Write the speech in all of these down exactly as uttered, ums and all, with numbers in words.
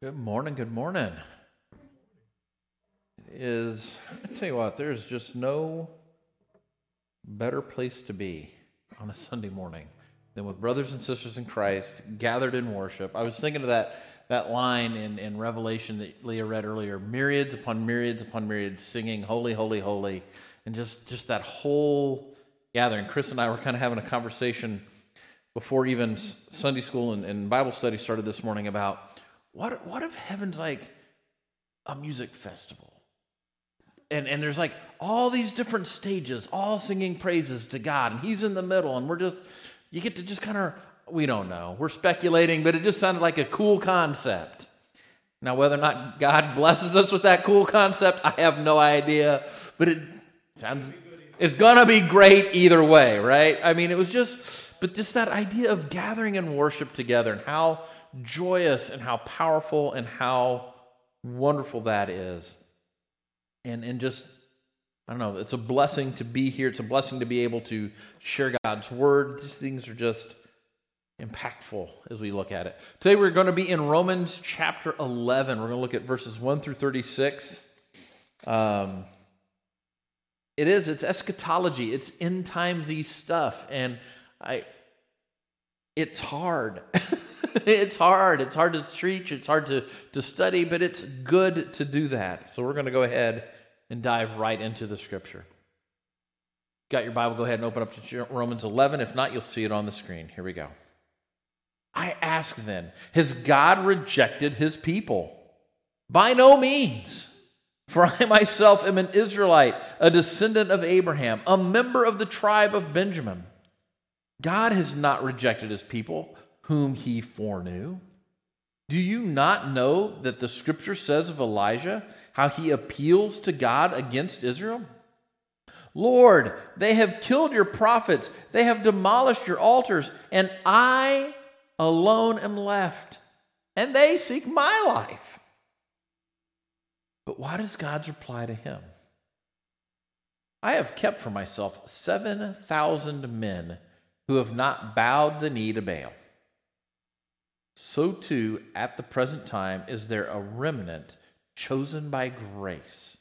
Good morning, good morning. It is, I tell you what, there's just no better place to be on a Sunday morning than with brothers and sisters in Christ gathered in worship. I was thinking of that that line in, in Revelation that Leah read earlier, myriads upon myriads upon myriads singing, holy, holy, holy, and just, just that whole gathering. Chris and I were kind of having a conversation before even Sunday school and, and Bible study started this morning about What what if heaven's like a music festival? And and there's like all these different stages, all singing praises to God, and he's in the middle, and we're just, you get to just kind of, we don't know. We're speculating, but it just sounded like a cool concept. Now, whether or not God blesses us with that cool concept, I have no idea, but it sounds, it's going to be great either way, right? I mean, it was just, but just that idea of gathering and worship together and how joyous and how powerful and how wonderful that is. And and just, I don't know, it's a blessing to be here. It's a blessing to be able to share God's word. These things are just impactful as we look at it. Today we're going to be in Romans chapter eleven. We're going to look at verses one through thirty-six. Um, it is, it's eschatology. It's end timesy stuff. And I, it's hard. It's hard. It's hard to preach. It's hard to, to study, but it's good to do that. So we're going to go ahead and dive right into the scripture. Got your Bible? Go ahead and open up to Romans eleven. If not, you'll see it on the screen. Here we go. I ask then, has God rejected his people? By no means. For I myself am an Israelite, a descendant of Abraham, a member of the tribe of Benjamin. God has not rejected his people, whom he foreknew. Do you not know that the scripture says of Elijah, how he appeals to God against Israel? Lord, they have killed your prophets, they have demolished your altars, and I alone am left, and they seek my life. But what is God's reply to him? I have kept for myself seven thousand men who have not bowed the knee to Baal. So too, at the present time, is there a remnant chosen by grace.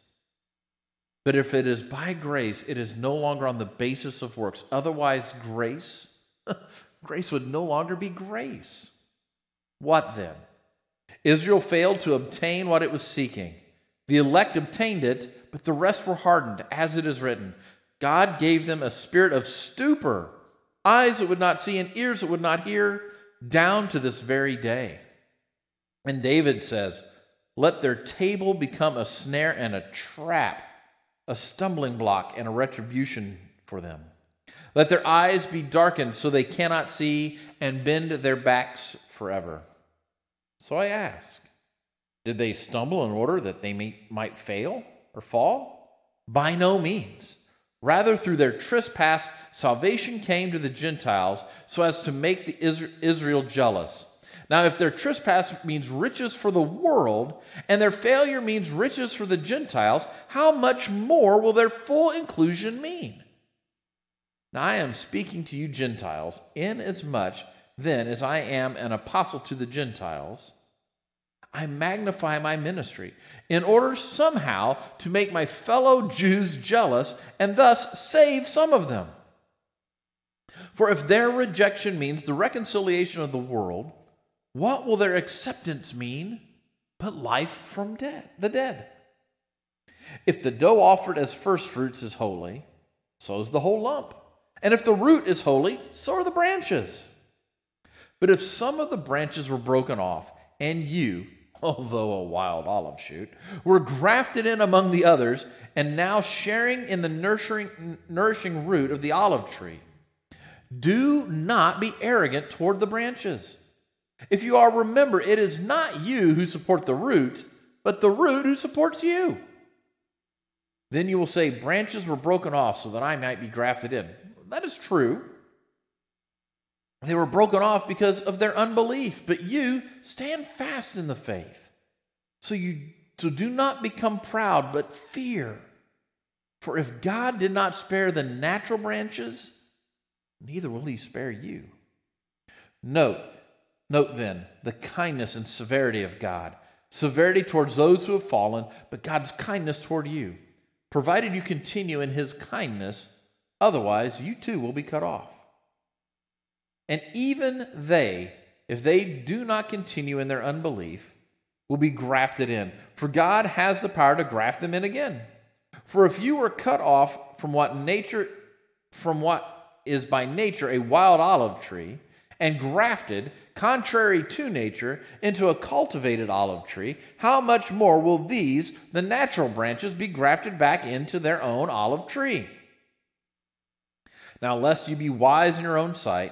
But if it is by grace, it is no longer on the basis of works. Otherwise, grace, grace would no longer be grace. What then? Israel failed to obtain what it was seeking. The elect obtained it, but the rest were hardened, as it is written. God gave them a spirit of stupor, eyes that would not see and ears that would not hear, down to this very day. And David says, let their table become a snare and a trap, a stumbling block and a retribution for them. Let their eyes be darkened so they cannot see, and bend their backs forever. So I ask, did they stumble in order that they may, might fail or fall? By no means. Rather, through their trespass, salvation came to the Gentiles so as to make the Israel jealous. Now, if their trespass means riches for the world, and their failure means riches for the Gentiles, how much more will their full inclusion mean? Now, I am speaking to you Gentiles, inasmuch then as I am an apostle to the Gentiles, I magnify my ministry in order somehow to make my fellow Jews jealous and thus save some of them. For if their rejection means the reconciliation of the world, what will their acceptance mean but life from dead, the dead? If the dough offered as firstfruits is holy, so is the whole lump. And if the root is holy, so are the branches. But if some of the branches were broken off, and you, although a wild olive shoot, were grafted in among the others, and now sharing in the nourishing, nourishing root of the olive tree. Do not be arrogant toward the branches. If you are, remember, it is not you who support the root, but the root who supports you. Then you will say, branches were broken off so that I might be grafted in. That is true. They were broken off because of their unbelief, but you stand fast in the faith. So you so do not become proud, but fear. For if God did not spare the natural branches, neither will he spare you. Note, note then the kindness and severity of God, severity towards those who have fallen, but God's kindness toward you, provided you continue in his kindness, otherwise you too will be cut off. And even they, if they do not continue in their unbelief, will be grafted in, for God has the power to graft them in again. For if you were cut off from what nature, from what is by nature a wild olive tree, and grafted, contrary to nature, into a cultivated olive tree, how much more will these, the natural branches, be grafted back into their own olive tree? Now, lest you be wise in your own sight,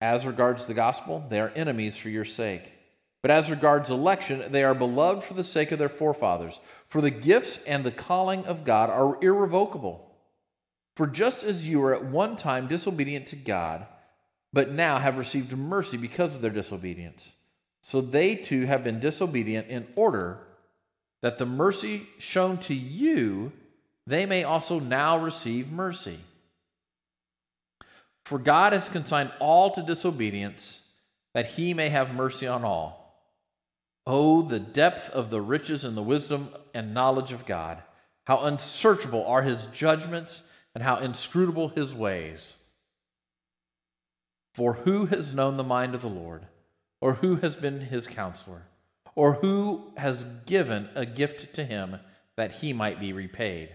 As regards the gospel, they are enemies for your sake. But as regards election, they are beloved for the sake of their forefathers. For the gifts and the calling of God are irrevocable. For just as you were at one time disobedient to God, but now have received mercy because of their disobedience, so they too have been disobedient, in order that the mercy shown to you, they may also now receive mercy. For God has consigned all to disobedience, that he may have mercy on all. Oh, the depth of the riches and the wisdom and knowledge of God! How unsearchable are his judgments, and how inscrutable his ways! For who has known the mind of the Lord? Or who has been his counselor? Or who has given a gift to him that he might be repaid?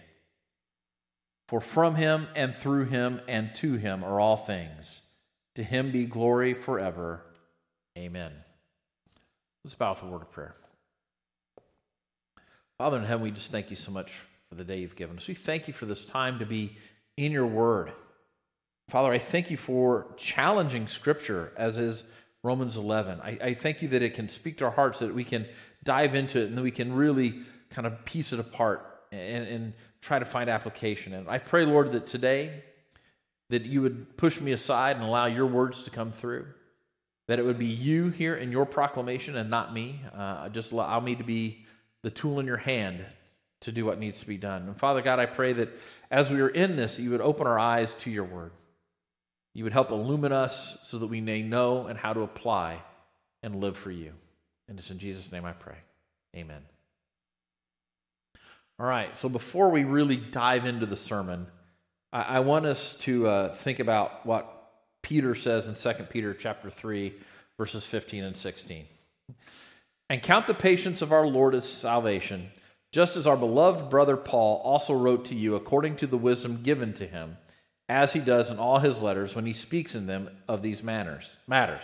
For from him and through him and to him are all things. To him be glory forever. Amen. Let's bow with a word of prayer. Father in heaven, we just thank you so much for the day you've given us. We thank you for this time to be in your word. Father, I thank you for challenging Scripture, as is Romans eleven. I, I thank you that it can speak to our hearts, that we can dive into it, and that we can really kind of piece it apart and, and try to find application. And I pray, Lord, that today that you would push me aside and allow your words to come through, that it would be you here in your proclamation and not me. Uh, just allow me to be the tool in your hand to do what needs to be done. And Father God, I pray that as we are in this, you would open our eyes to your word. You would help illumine us so that we may know and how to apply and live for you. And it's in Jesus' name I pray. Amen. All right, so before we really dive into the sermon, I, I want us to uh, think about what Peter says in Second Peter chapter three, verses fifteen and sixteen. And count the patience of our Lord as salvation, just as our beloved brother Paul also wrote to you according to the wisdom given to him, as he does in all his letters when he speaks in them of these manners, matters.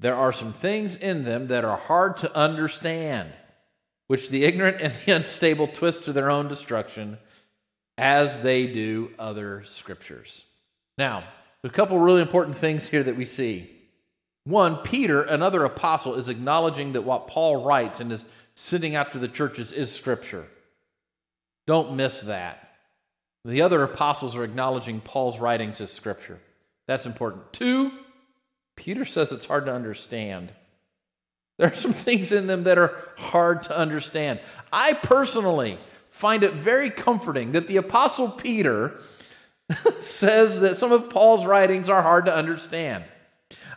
There are some things in them that are hard to understand, which the ignorant and the unstable twist to their own destruction, as they do other scriptures. Now, there's a couple really important things here that we see. One, Peter, another apostle, is acknowledging that what Paul writes and is sending out to the churches is Scripture. Don't miss that. The other apostles are acknowledging Paul's writings as Scripture. That's important. Two, Peter says it's hard to understand. There are some things in them that are hard to understand. I personally find it very comforting that the apostle Peter says that some of Paul's writings are hard to understand.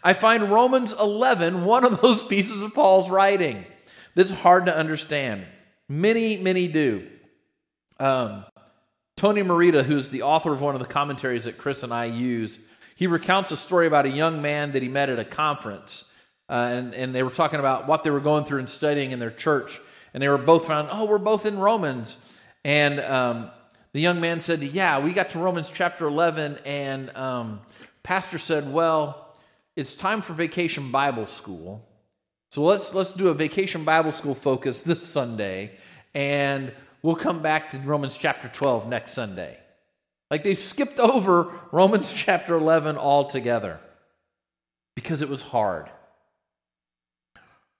I find Romans eleven one of those pieces of Paul's writing that's hard to understand. Many, many do. Um... Tony Merida, who's the author of one of the commentaries that Chris and I use, he recounts a story about a young man that he met at a conference, uh, and, and they were talking about what they were going through and studying in their church, and they were both found, oh, we're both in Romans. And um, the young man said, yeah, we got to Romans chapter eleven, and um, pastor said, well, it's time for vacation Bible school, so let's let's do a vacation Bible school focus this Sunday, and we'll come back to Romans chapter twelve next Sunday. Like, they skipped over Romans chapter eleven altogether because it was hard.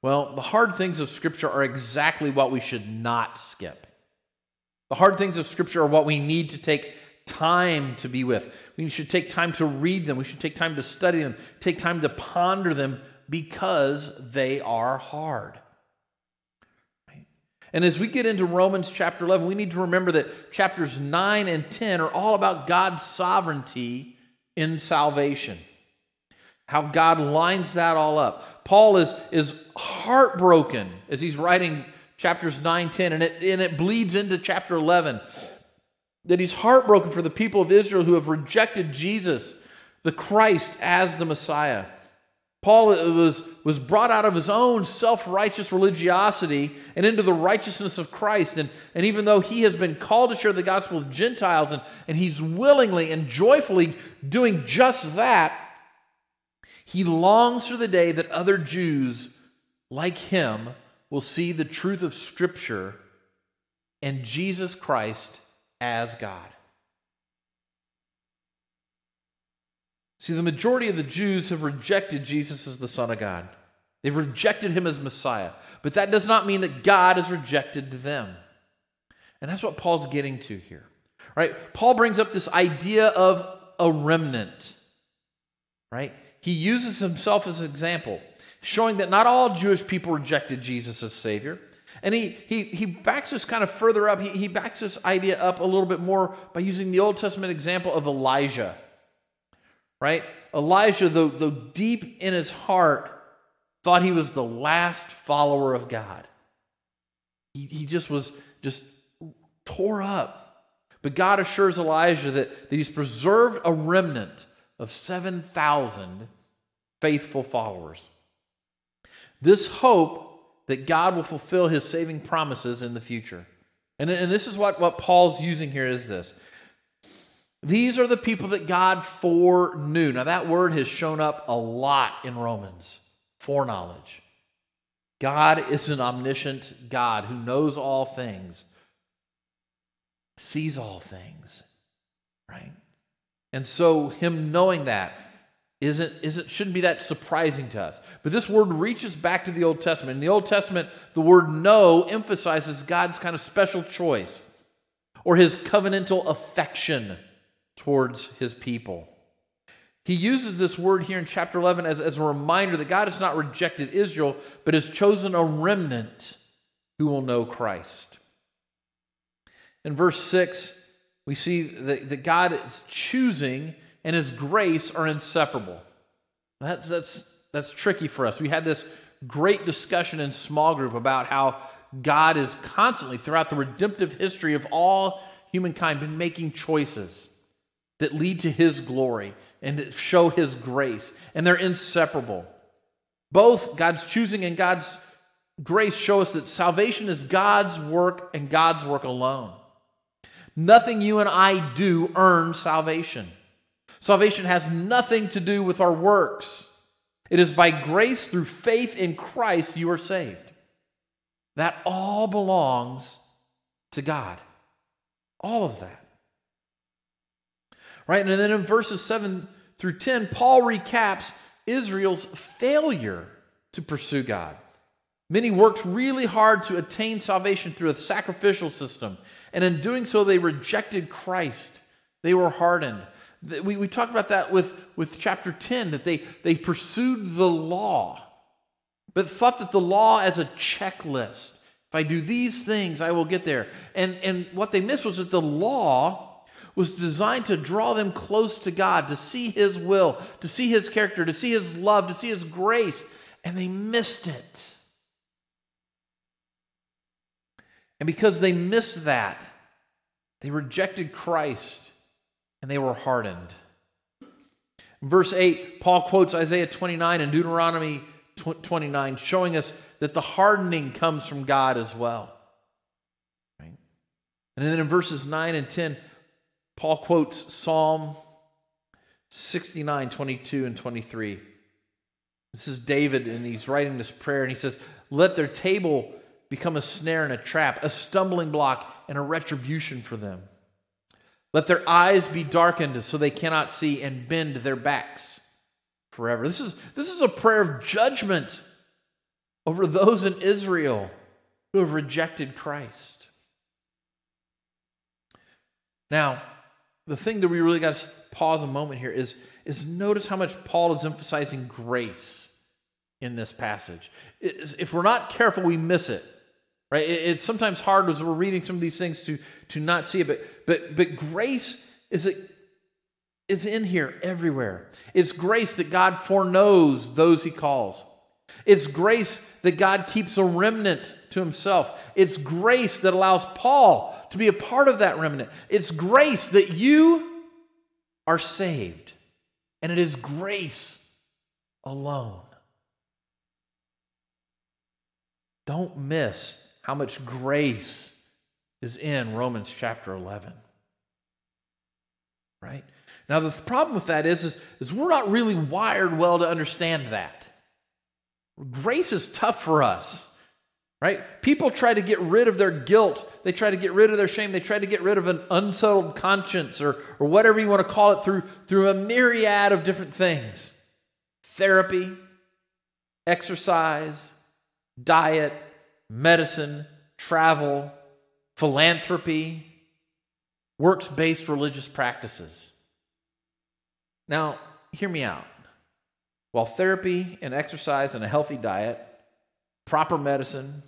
Well, the hard things of Scripture are exactly what we should not skip. The hard things of Scripture are what we need to take time to be with. We should take time to read them. We should take time to study them, take time to ponder them, because they are hard. And as we get into Romans chapter eleven, we need to remember that chapters nine and ten are all about God's sovereignty in salvation, how God lines that all up. Paul is, is heartbroken as he's writing chapters nine, ten, and it, and it bleeds into chapter eleven, that he's heartbroken for the people of Israel who have rejected Jesus, the Christ, as the Messiah. Paul was, was brought out of his own self-righteous religiosity and into the righteousness of Christ. And, and even though he has been called to share the gospel with Gentiles, and, and he's willingly and joyfully doing just that, he longs for the day that other Jews like him will see the truth of Scripture and Jesus Christ as God. See, the majority of the Jews have rejected Jesus as the Son of God. They've rejected him as Messiah. But that does not mean that God has rejected them. And that's what Paul's getting to here. Right? Paul brings up this idea of a remnant. Right? He uses himself as an example, showing that not all Jewish people rejected Jesus as Savior. And he he he backs this kind of further up. He, he backs this idea up a little bit more by using the Old Testament example of Elijah. Right? Elijah, though, though deep in his heart, thought he was the last follower of God. He, he just was, just tore up. But God assures Elijah that, that he's preserved a remnant of seven thousand faithful followers. This hope that God will fulfill his saving promises in the future. And, and this is what, what Paul's using here is this. These are the people that God foreknew. Now, that word has shown up a lot in Romans, foreknowledge. God is an omniscient God who knows all things, sees all things, right? And so him knowing that isn't, isn't, shouldn't be that surprising to us. But this word reaches back to the Old Testament. In the Old Testament, the word know emphasizes God's kind of special choice or his covenantal affection towards his people. He uses this word here in chapter eleven as, as a reminder that God has not rejected Israel, but has chosen a remnant who will know Christ. In verse six, we see that, that God's choosing and his grace are inseparable. That's, that's, that's tricky for us. We had this great discussion in small group about how God is constantly, throughout the redemptive history of all humankind, been making choices that lead to his glory and that show his grace, and they're inseparable. Both God's choosing and God's grace show us that salvation is God's work and God's work alone. Nothing you and I do earns salvation. Salvation has nothing to do with our works. It is by grace through faith in Christ you are saved. That all belongs to God. All of that. Right? And then in verses seven through ten, Paul recaps Israel's failure to pursue God. Many worked really hard to attain salvation through a sacrificial system, and in doing so, they rejected Christ. They were hardened. We, we talked about that with, with chapter ten, that they, they pursued the law, but thought that the law as a checklist. If I do these things, I will get there. And, and what they missed was that the law was designed to draw them close to God, to see his will, to see his character, to see his love, to see his grace. And they missed it. And because they missed that, they rejected Christ and they were hardened. In verse eight, Paul quotes Isaiah twenty-nine and Deuteronomy twenty-nine, showing us that the hardening comes from God as well. Right? And then in verses nine and ten, Paul quotes Psalm sixty-nine, twenty-two, and twenty-three. This is David, and he's writing this prayer, and he says, "Let their table become a snare and a trap, a stumbling block and a retribution for them. Let their eyes be darkened so they cannot see, and bend their backs forever." This is, this is a prayer of judgment over those in Israel who have rejected Christ. Now, the thing that we really got to pause a moment here is, is notice how much Paul is emphasizing grace in this passage. If we're not careful, we miss it. Right? It's sometimes hard as we're reading some of these things to, to not see it, but but but grace is it is in here everywhere. It's grace that God foreknows those he calls. It's grace that God keeps a remnant to himself. It's grace that allows Paul to be a part of that remnant. It's grace that you are saved. And it is grace alone. Don't miss how much grace is in Romans chapter eleven. Right? Now, the problem with that is, is, is we're not really wired well to understand that. Grace is tough for us. Right? People try to get rid of their guilt. They try to get rid of their shame. They try to get rid of an unsettled conscience or, or whatever you want to call it through, through a myriad of different things. Therapy, exercise, diet, medicine, travel, philanthropy, works-based religious practices. Now, hear me out. While therapy and exercise and a healthy diet, proper medicine,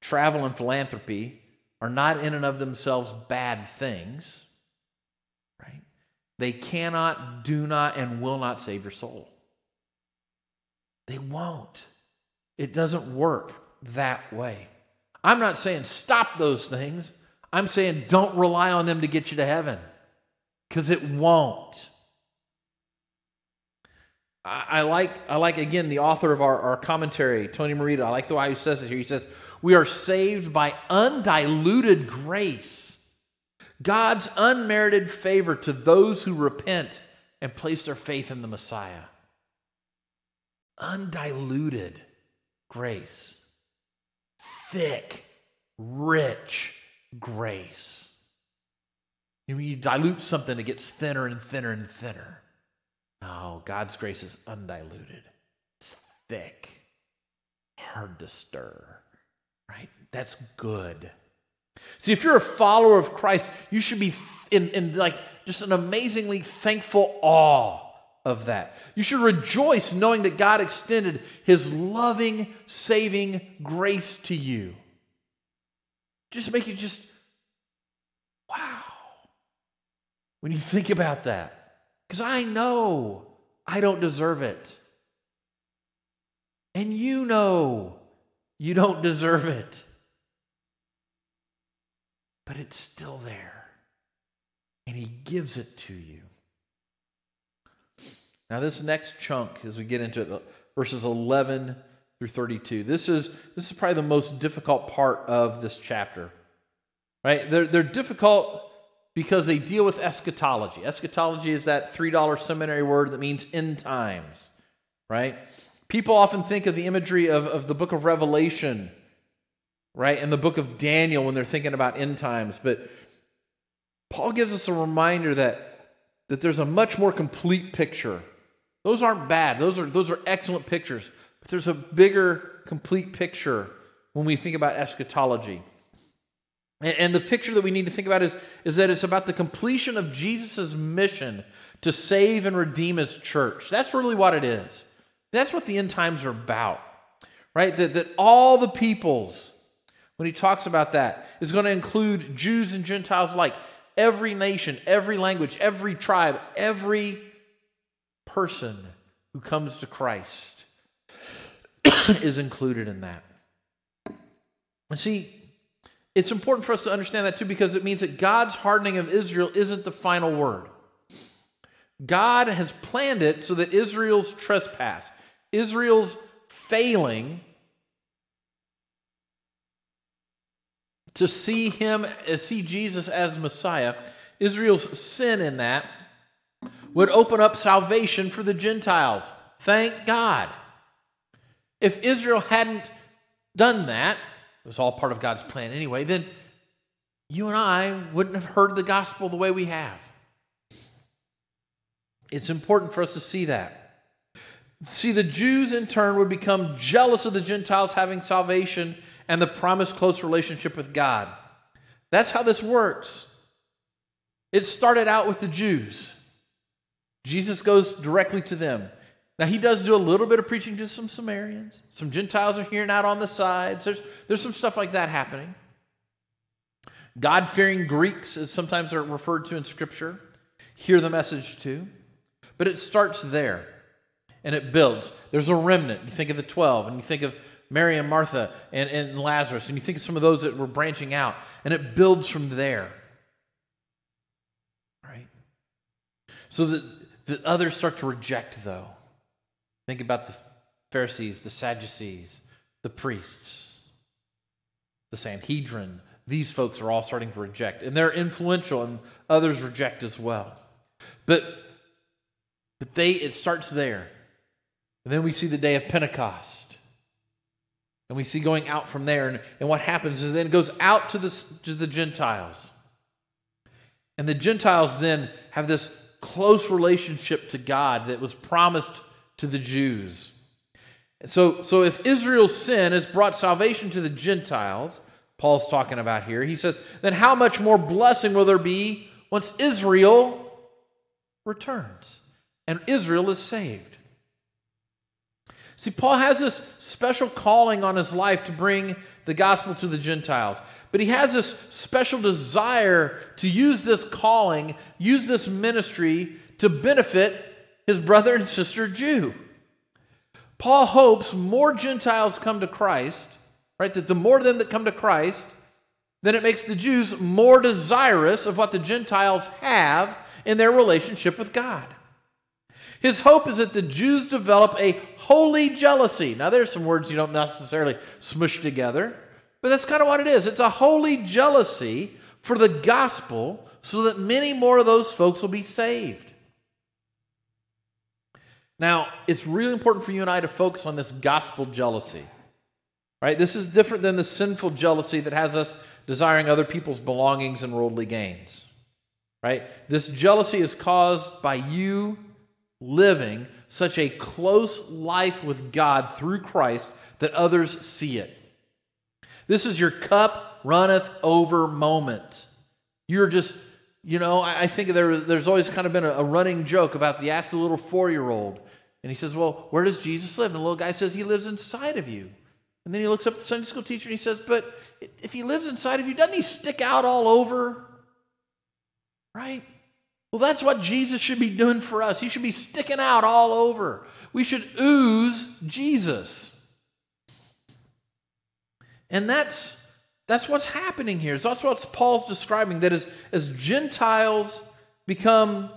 travel, and philanthropy are not in and of themselves bad things, right? They cannot, do not, and will not save your soul. They won't. It doesn't work that way. I'm not saying stop those things. I'm saying don't rely on them to get you to heaven, because it won't. I like, I like again, the author of our, our commentary, Tony Merida. I like the way he says it here. He says, we are saved by undiluted grace, God's unmerited favor to those who repent and place their faith in the Messiah. Undiluted grace. Thick, rich grace. You mean you dilute something, it gets thinner and thinner and thinner. No, God's grace is undiluted. It's thick, hard to stir, right? That's good. See, if you're a follower of Christ, you should be in, in like just an amazingly thankful awe of that. You should rejoice knowing that God extended his loving, saving grace to you. Just make you just, wow. When you think about that. Because I know I don't deserve it. And you know you don't deserve it. But it's still there. And he gives it to you. Now this next chunk, as we get into it, verses eleven through thirty-two. This is, this is probably the most difficult part of this chapter. Right? They're, they're difficult because they deal with eschatology. Eschatology is that three dollar seminary word that means end times, right? People often think of the imagery of, of the book of Revelation, right, and the book of Daniel when they're thinking about end times. But Paul gives us a reminder that, that there's a much more complete picture. Those aren't bad. Those are, those are excellent pictures. But there's a bigger, complete picture when we think about eschatology. And the picture that we need to think about is, is that it's about the completion of Jesus' mission to save and redeem his church. That's really what it is. That's what the end times are about, right? That, that all the peoples, when he talks about that, is going to include Jews and Gentiles alike. Every nation, every language, every tribe, every person who comes to Christ is included in that. And see, it's important for us to understand that too, because it means that God's hardening of Israel isn't the final word. God has planned it so that Israel's trespass, Israel's failing to see him, see Jesus as Messiah, Israel's sin in that would open up salvation for the Gentiles. Thank God. If Israel hadn't done that, it was all part of God's plan anyway, then you and I wouldn't have heard the gospel the way we have. It's important for us to see that. See, the Jews in turn would become jealous of the Gentiles having salvation and the promised close relationship with God. That's how this works. It started out with the Jews. Jesus goes directly to them. Now, he does do a little bit of preaching to some Samaritans. Some Gentiles are hearing out on the sides. There's, there's some stuff like that happening. God-fearing Greeks, as sometimes are referred to in Scripture, hear the message too. But it starts there, and it builds. There's a remnant. You think of the twelve, and you think of Mary and Martha and, and Lazarus, and you think of some of those that were branching out, and it builds from there. Right? So that the others start to reject, though. Think about the Pharisees, the Sadducees, the priests, the Sanhedrin. These folks are all starting to reject, and they're influential, and others reject as well. But but they it starts there. And then we see the day of Pentecost. And we see going out from there, and, and what happens is then it goes out to the, to the Gentiles. And the Gentiles then have this close relationship to God that was promised to the Jews. So, so if Israel's sin has brought salvation to the Gentiles, Paul's talking about here, he says, then how much more blessing will there be once Israel returns and Israel is saved? See, Paul has this special calling on his life to bring the gospel to the Gentiles, but he has this special desire to use this calling, use this ministry to benefit his brother and sister Jew. Paul hopes more Gentiles come to Christ, right? That the more of them that come to Christ, then it makes the Jews more desirous of what the Gentiles have in their relationship with God. His hope is that the Jews develop a holy jealousy. Now, there's some words you don't necessarily smush together, but that's kind of what it is. It's a holy jealousy for the gospel so that many more of those folks will be saved. Now, it's really important for you and I to focus on this gospel jealousy, right? This is different than the sinful jealousy that has us desiring other people's belongings and worldly gains, right? This jealousy is caused by you living such a close life with God through Christ that others see it. This is your cup runneth over moment. You're just... You know, I think there, there's always kind of been a, a running joke about the ask the little four-year-old. And he says, well, where does Jesus live? And the little guy says, he lives inside of you. And then he looks up at the Sunday school teacher and he says, but if he lives inside of you, doesn't he stick out all over? Right? Well, that's what Jesus should be doing for us. He should be sticking out all over. We should ooze Jesus. And that's... That's what's happening here. That's what Paul's describing, that as, as Gentiles become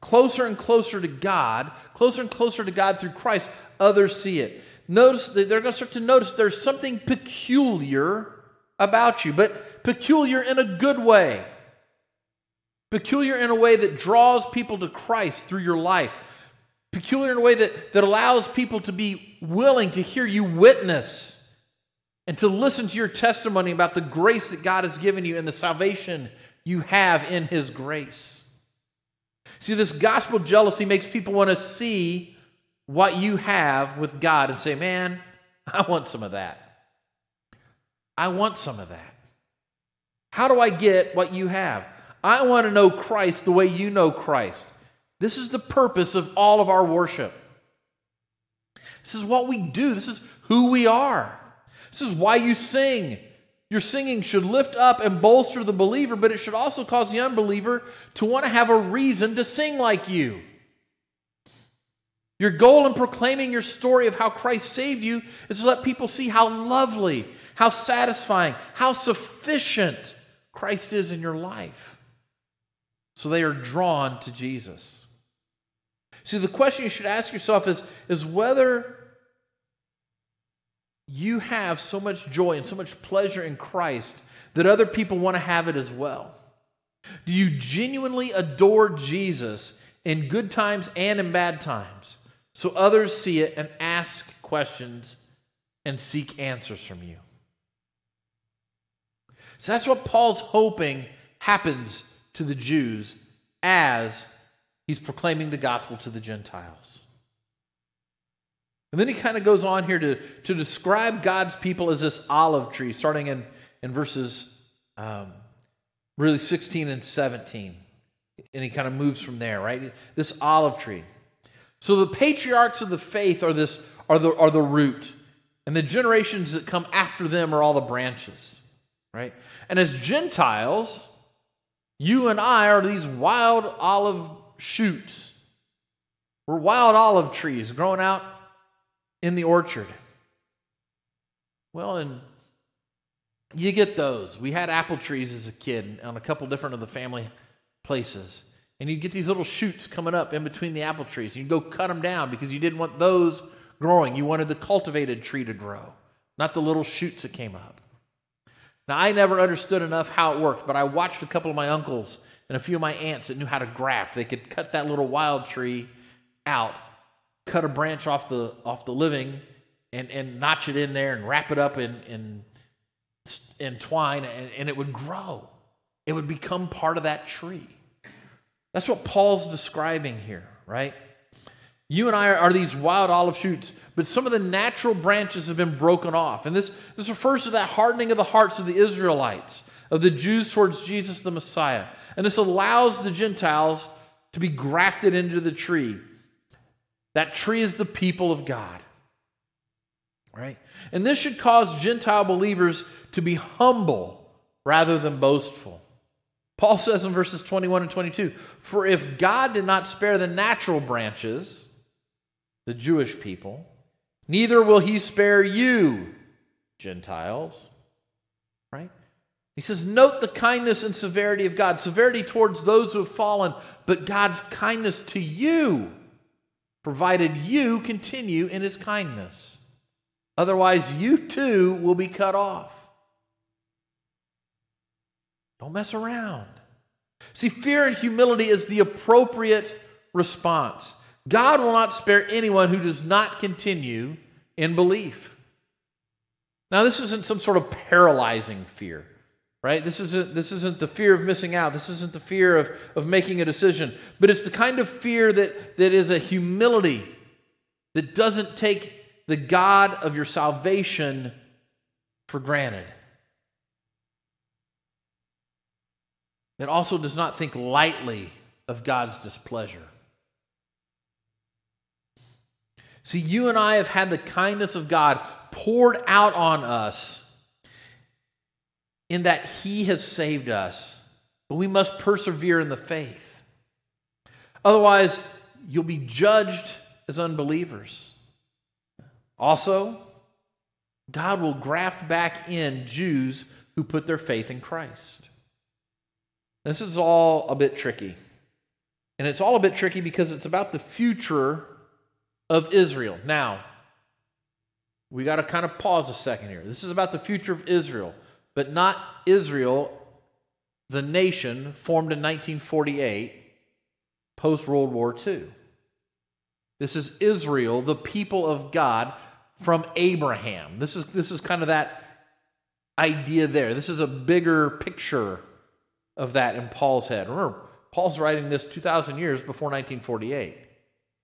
closer and closer to God, closer and closer to God through Christ, others see it. Notice that they're going to start to notice there's something peculiar about you, but peculiar in a good way. Peculiar in a way that draws people to Christ through your life. Peculiar in a way that, that allows people to be willing to hear you witness and to listen to your testimony about the grace that God has given you and the salvation you have in His grace. See, this gospel jealousy makes people want to see what you have with God and say, man, I want some of that. I want some of that. How do I get what you have? I want to know Christ the way you know Christ. This is the purpose of all of our worship. This is what we do. This is who we are. This is why you sing. Your singing should lift up and bolster the believer, but it should also cause the unbeliever to want to have a reason to sing like you. Your goal in proclaiming your story of how Christ saved you is to let people see how lovely, how satisfying, how sufficient Christ is in your life. So they are drawn to Jesus. See, the question you should ask yourself is, is whether you have so much joy and so much pleasure in Christ that other people want to have it as well. Do you genuinely adore Jesus in good times and in bad times so others see it and ask questions and seek answers from you? So that's what Paul's hoping happens to the Jews as he's proclaiming the gospel to the Gentiles. And then he kind of goes on here to, to describe God's people as this olive tree, starting in, in verses um, really sixteen and seventeen. and he kind of moves from there, right? This olive tree. So the patriarchs of the faith are this are the are the root, and the generations that come after them are all the branches, right? And as Gentiles, you and I are these wild olive shoots. We're wild olive trees growing out in the orchard. Well, and you get those. We had apple trees as a kid on a couple different of the family places. And you'd get these little shoots coming up in between the apple trees. You'd go cut them down because you didn't want those growing. You wanted the cultivated tree to grow, not the little shoots that came up. Now, I never understood enough how it worked, but I watched a couple of my uncles and a few of my aunts that knew how to graft. They could cut that little wild tree out, cut a branch off the off the living, and, and notch it in there and wrap it up in, in, in twine, and, and it would grow. It would become part of that tree. That's what Paul's describing here, right? You and I are, are these wild olive shoots, but some of the natural branches have been broken off. And this, this refers to that hardening of the hearts of the Israelites, of the Jews towards Jesus the Messiah. And this allows the Gentiles to be grafted into the tree. That tree is the people of God, right? And this should cause Gentile believers to be humble rather than boastful. Paul says in verses twenty-one and twenty-two, for if God did not spare the natural branches, the Jewish people, neither will he spare you, Gentiles. Right? He says, note the kindness and severity of God. Severity towards those who have fallen, but God's kindness to you, provided you continue in his kindness. Otherwise, you too will be cut off. Don't mess around. See, fear and humility is the appropriate response. God will not spare anyone who does not continue in belief. Now, this isn't some sort of paralyzing fear, right? This isn't, this isn't the fear of missing out. This isn't the fear of, of making a decision. But it's the kind of fear that, that is a humility that doesn't take the God of your salvation for granted. It also does not think lightly of God's displeasure. See, you and I have had the kindness of God poured out on us in that he has saved us, but we must persevere in the faith. Otherwise, you'll be judged as unbelievers. Also, God will graft back in Jews who put their faith in Christ. This is all a bit tricky. And it's all a bit tricky because it's about the future of Israel. Now, we got to kind of pause a second here. This is about the future of Israel, but not Israel, the nation formed in nineteen forty-eight, post-World War Two. This is Israel, the people of God from Abraham. This is, this is kind of that idea there. This is a bigger picture of that in Paul's head. Remember, Paul's writing this two thousand years before nineteen forty-eight.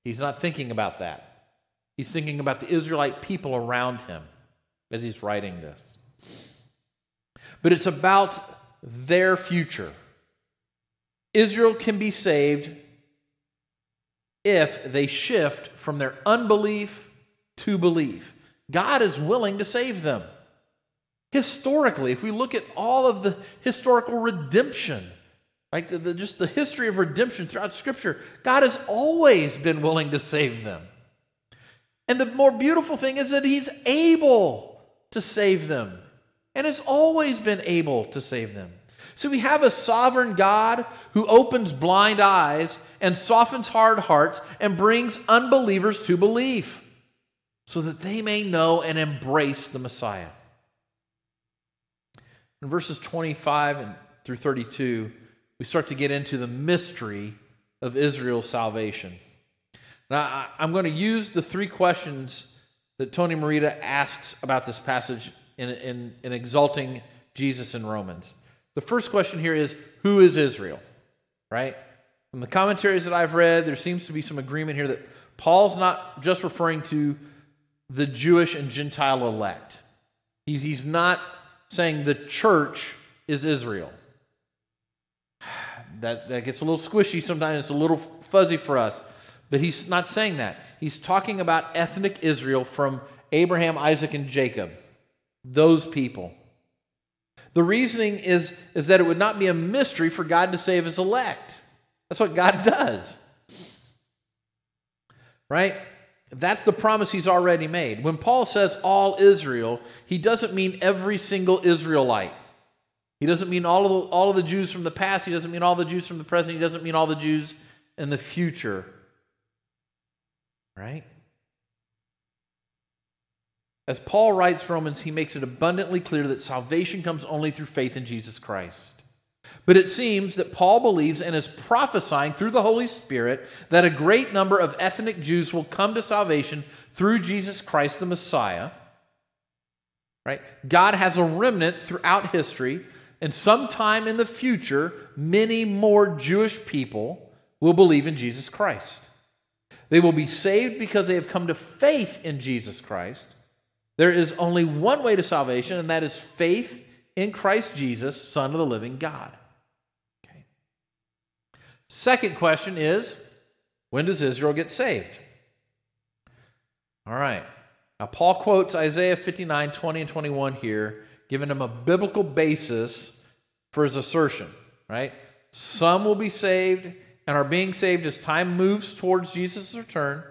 He's not thinking about that. He's thinking about the Israelite people around him as he's writing this. But it's about their future. Israel can be saved if they shift from their unbelief to belief. God is willing to save them. Historically, if we look at all of the historical redemption, like the, the, just the history of redemption throughout Scripture, God has always been willing to save them. And the more beautiful thing is that he's able to save them and has always been able to save them. So we have a sovereign God who opens blind eyes and softens hard hearts and brings unbelievers to belief so that they may know and embrace the Messiah. In verses twenty-five and through thirty-two, we start to get into the mystery of Israel's salvation. Now, I'm going to use the three questions that Tony Merida asks about this passage in, in, in exalting Jesus in Romans. The first question here is, who is Israel? Right? From the commentaries that I've read, there seems to be some agreement here that Paul's not just referring to the Jewish and Gentile elect. He's, he's not saying the church is Israel. That, that gets a little squishy sometimes. It's a little fuzzy for us. But he's not saying that. He's talking about ethnic Israel from Abraham, Isaac, and Jacob. Those people. The reasoning is, is that it would not be a mystery for God to save his elect. That's what God does. Right? That's the promise he's already made. When Paul says all Israel, he doesn't mean every single Israelite. He doesn't mean all of the, all of the Jews from the past. He doesn't mean all the Jews from the present. He doesn't mean all the Jews in the future. Right? As Paul writes Romans, he makes it abundantly clear that salvation comes only through faith in Jesus Christ. But it seems that Paul believes and is prophesying through the Holy Spirit that a great number of ethnic Jews will come to salvation through Jesus Christ the Messiah. Right? God has a remnant throughout history, and sometime in the future, many more Jewish people will believe in Jesus Christ. They will be saved because they have come to faith in Jesus Christ. There is only one way to salvation, and that is faith in Christ Jesus, Son of the living God. Okay. Second question is, when does Israel get saved? All right. Now, Paul quotes Isaiah fifty-nine, twenty, and twenty-one here, giving him a biblical basis for his assertion, right? Some will be saved and are being saved as time moves towards Jesus' return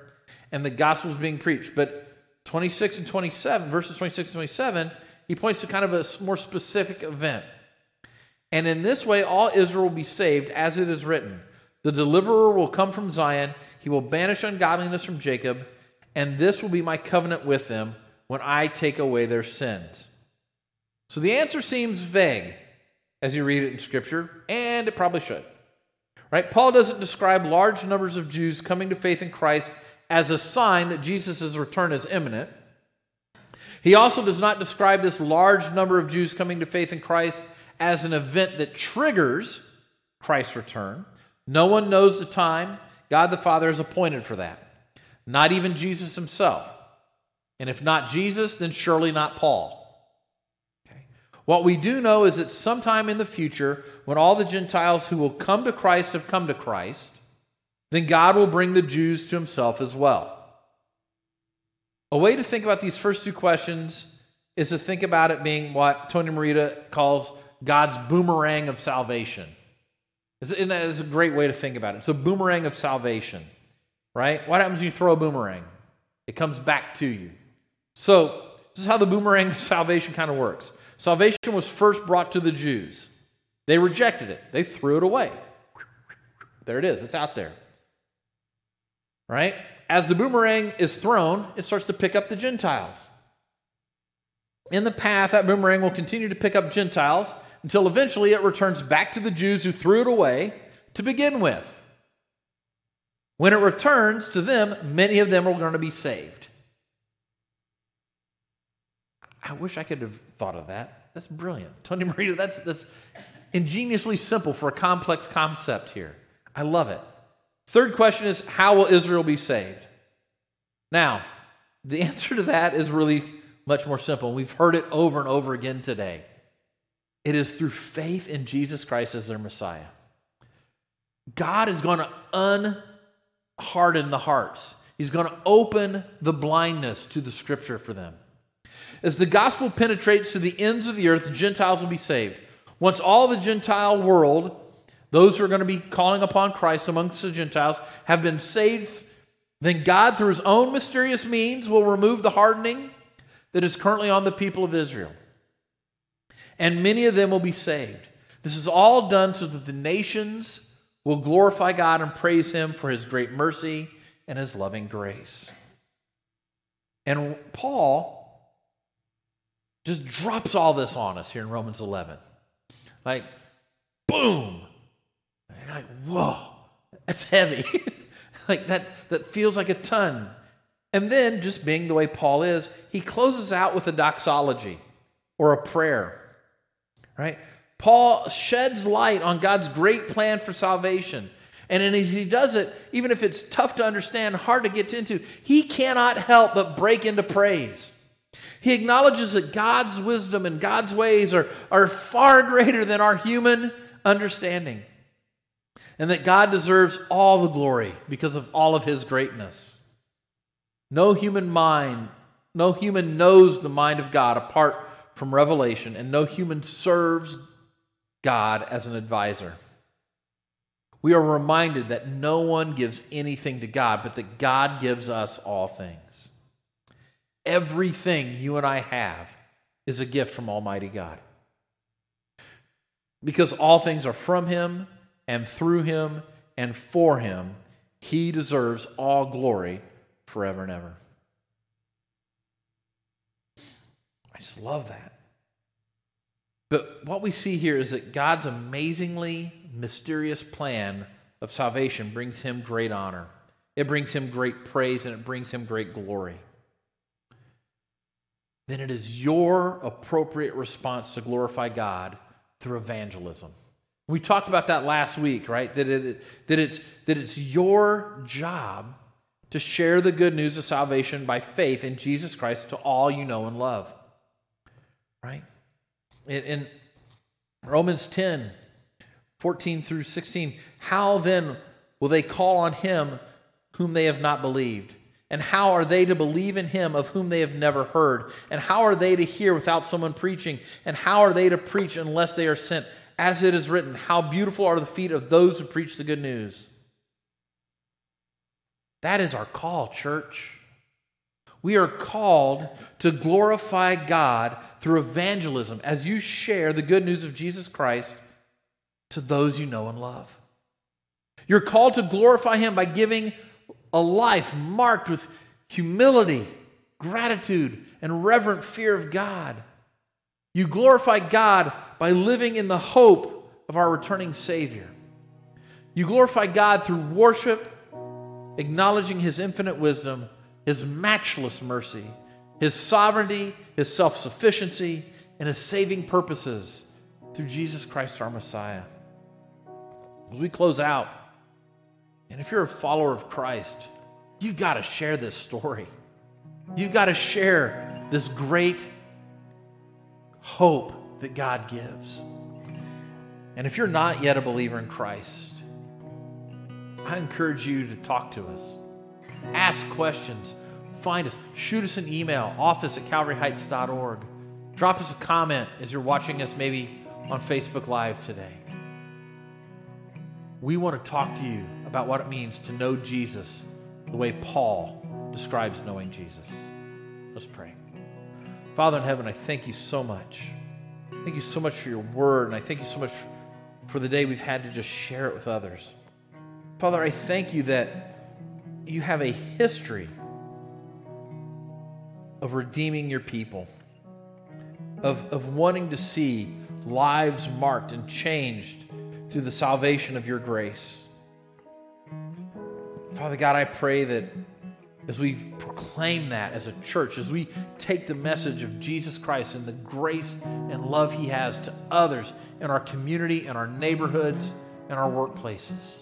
and the gospel is being preached. But twenty-six and twenty-seven, verses twenty-six and twenty-seven, he points to kind of a more specific event. And in this way, all Israel will be saved, as it is written. The deliverer will come from Zion. He will banish ungodliness from Jacob. And this will be my covenant with them when I take away their sins. So the answer seems vague as you read it in Scripture, and it probably should. Right? Paul doesn't describe large numbers of Jews coming to faith in Christ as a sign that Jesus' return is imminent. He also does not describe this large number of Jews coming to faith in Christ as an event that triggers Christ's return. No one knows the time. God the Father is appointed for that. Not even Jesus himself. And if not Jesus, then surely not Paul. Okay. What we do know is that sometime in the future, when all the Gentiles who will come to Christ have come to Christ, then God will bring the Jews to himself as well. A way to think about these first two questions is to think about it being what Tony Merida calls God's boomerang of salvation. And that is a great way to think about it. It's a boomerang of salvation, right? What happens when you throw a boomerang? It comes back to you. So this is how the boomerang of salvation kind of works. Salvation was first brought to the Jews. They rejected it. They threw it away. There it is. It's out there, right? As the boomerang is thrown, it starts to pick up the Gentiles. In the path, that boomerang will continue to pick up Gentiles until eventually it returns back to the Jews who threw it away to begin with. When it returns to them, many of them are going to be saved. I wish I could have thought of that. That's brilliant. Tony Merida, that's, that's ingeniously simple for a complex concept here. I love it. Third question is, how will Israel be saved? Now, the answer to that is really much more simple. We've heard it over and over again today. It is through faith in Jesus Christ as their Messiah. God is going to unharden the hearts. He's going to open the blindness to the Scripture for them. As the gospel penetrates to the ends of the earth, the Gentiles will be saved. Once all the Gentile world, those who are going to be calling upon Christ amongst the Gentiles, have been saved, then God, through his own mysterious means, will remove the hardening that is currently on the people of Israel. And many of them will be saved. This is all done so that the nations will glorify God and praise him for his great mercy and his loving grace. And Paul just drops all this on us here in Romans eleven. Like, boom! You're like, whoa, that's heavy. Like that, that feels like a ton. And then, just being the way Paul is, he closes out with a doxology or a prayer. Right? Paul sheds light on God's great plan for salvation. And as he does it, even if it's tough to understand, hard to get into, he cannot help but break into praise. He acknowledges that God's wisdom and God's ways are, are far greater than our human understanding. and that God deserves all the glory because of all of his greatness. No human mind, no human knows the mind of God apart from revelation, and no human serves God as an advisor. We are reminded that no one gives anything to God, but that God gives us all things. Everything you and I have is a gift from Almighty God, because all things are from him and through him and for him. He deserves all glory forever and ever. I just love that. But what we see here is that God's amazingly mysterious plan of salvation brings him great honor. It brings him great praise, and it brings him great glory. Then it is your appropriate response to glorify God through evangelism. We talked about that last week, right? That it that it's that it's your job to share the good news of salvation by faith in Jesus Christ to all you know and love, right? In Romans ten, fourteen through sixteen, how then will they call on him whom they have not believed? And how are they to believe in him of whom they have never heard? And how are they to hear without someone preaching? And how are they to preach unless they are sent? As it is written, how beautiful are the feet of those who preach the good news. That is our call, church. We are called to glorify God through evangelism as you share the good news of Jesus Christ to those you know and love. You're called to glorify him by giving a life marked with humility, gratitude, and reverent fear of God. You glorify God by living in the hope of our returning Savior. You glorify God through worship, acknowledging his infinite wisdom, his matchless mercy, his sovereignty, his self-sufficiency, and his saving purposes through Jesus Christ our Messiah. As we close out, and if you're a follower of Christ, you've got to share this story. You've got to share this great hope that God gives. And if you're not yet a believer in Christ, I encourage you to talk to us. Ask questions. Find us. Shoot us an email, office at calvary heights dot org. Drop us a comment as you're watching us maybe on Facebook Live today. We want to talk to you about what it means to know Jesus the way Paul describes knowing Jesus. Let's pray. Father in heaven, I thank you so much. Thank you so much for your word, and I thank you so much for the day we've had to just share it with others. Father, I thank you that you have a history of redeeming your people, of, of wanting to see lives marked and changed through the salvation of your grace. Father God, I pray that as we proclaim that as a church, as we take the message of Jesus Christ and the grace and love he has to others in our community, in our neighborhoods, in our workplaces,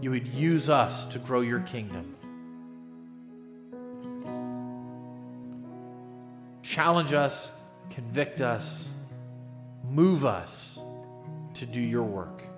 you would use us to grow your kingdom. Challenge us, convict us, move us to do your work.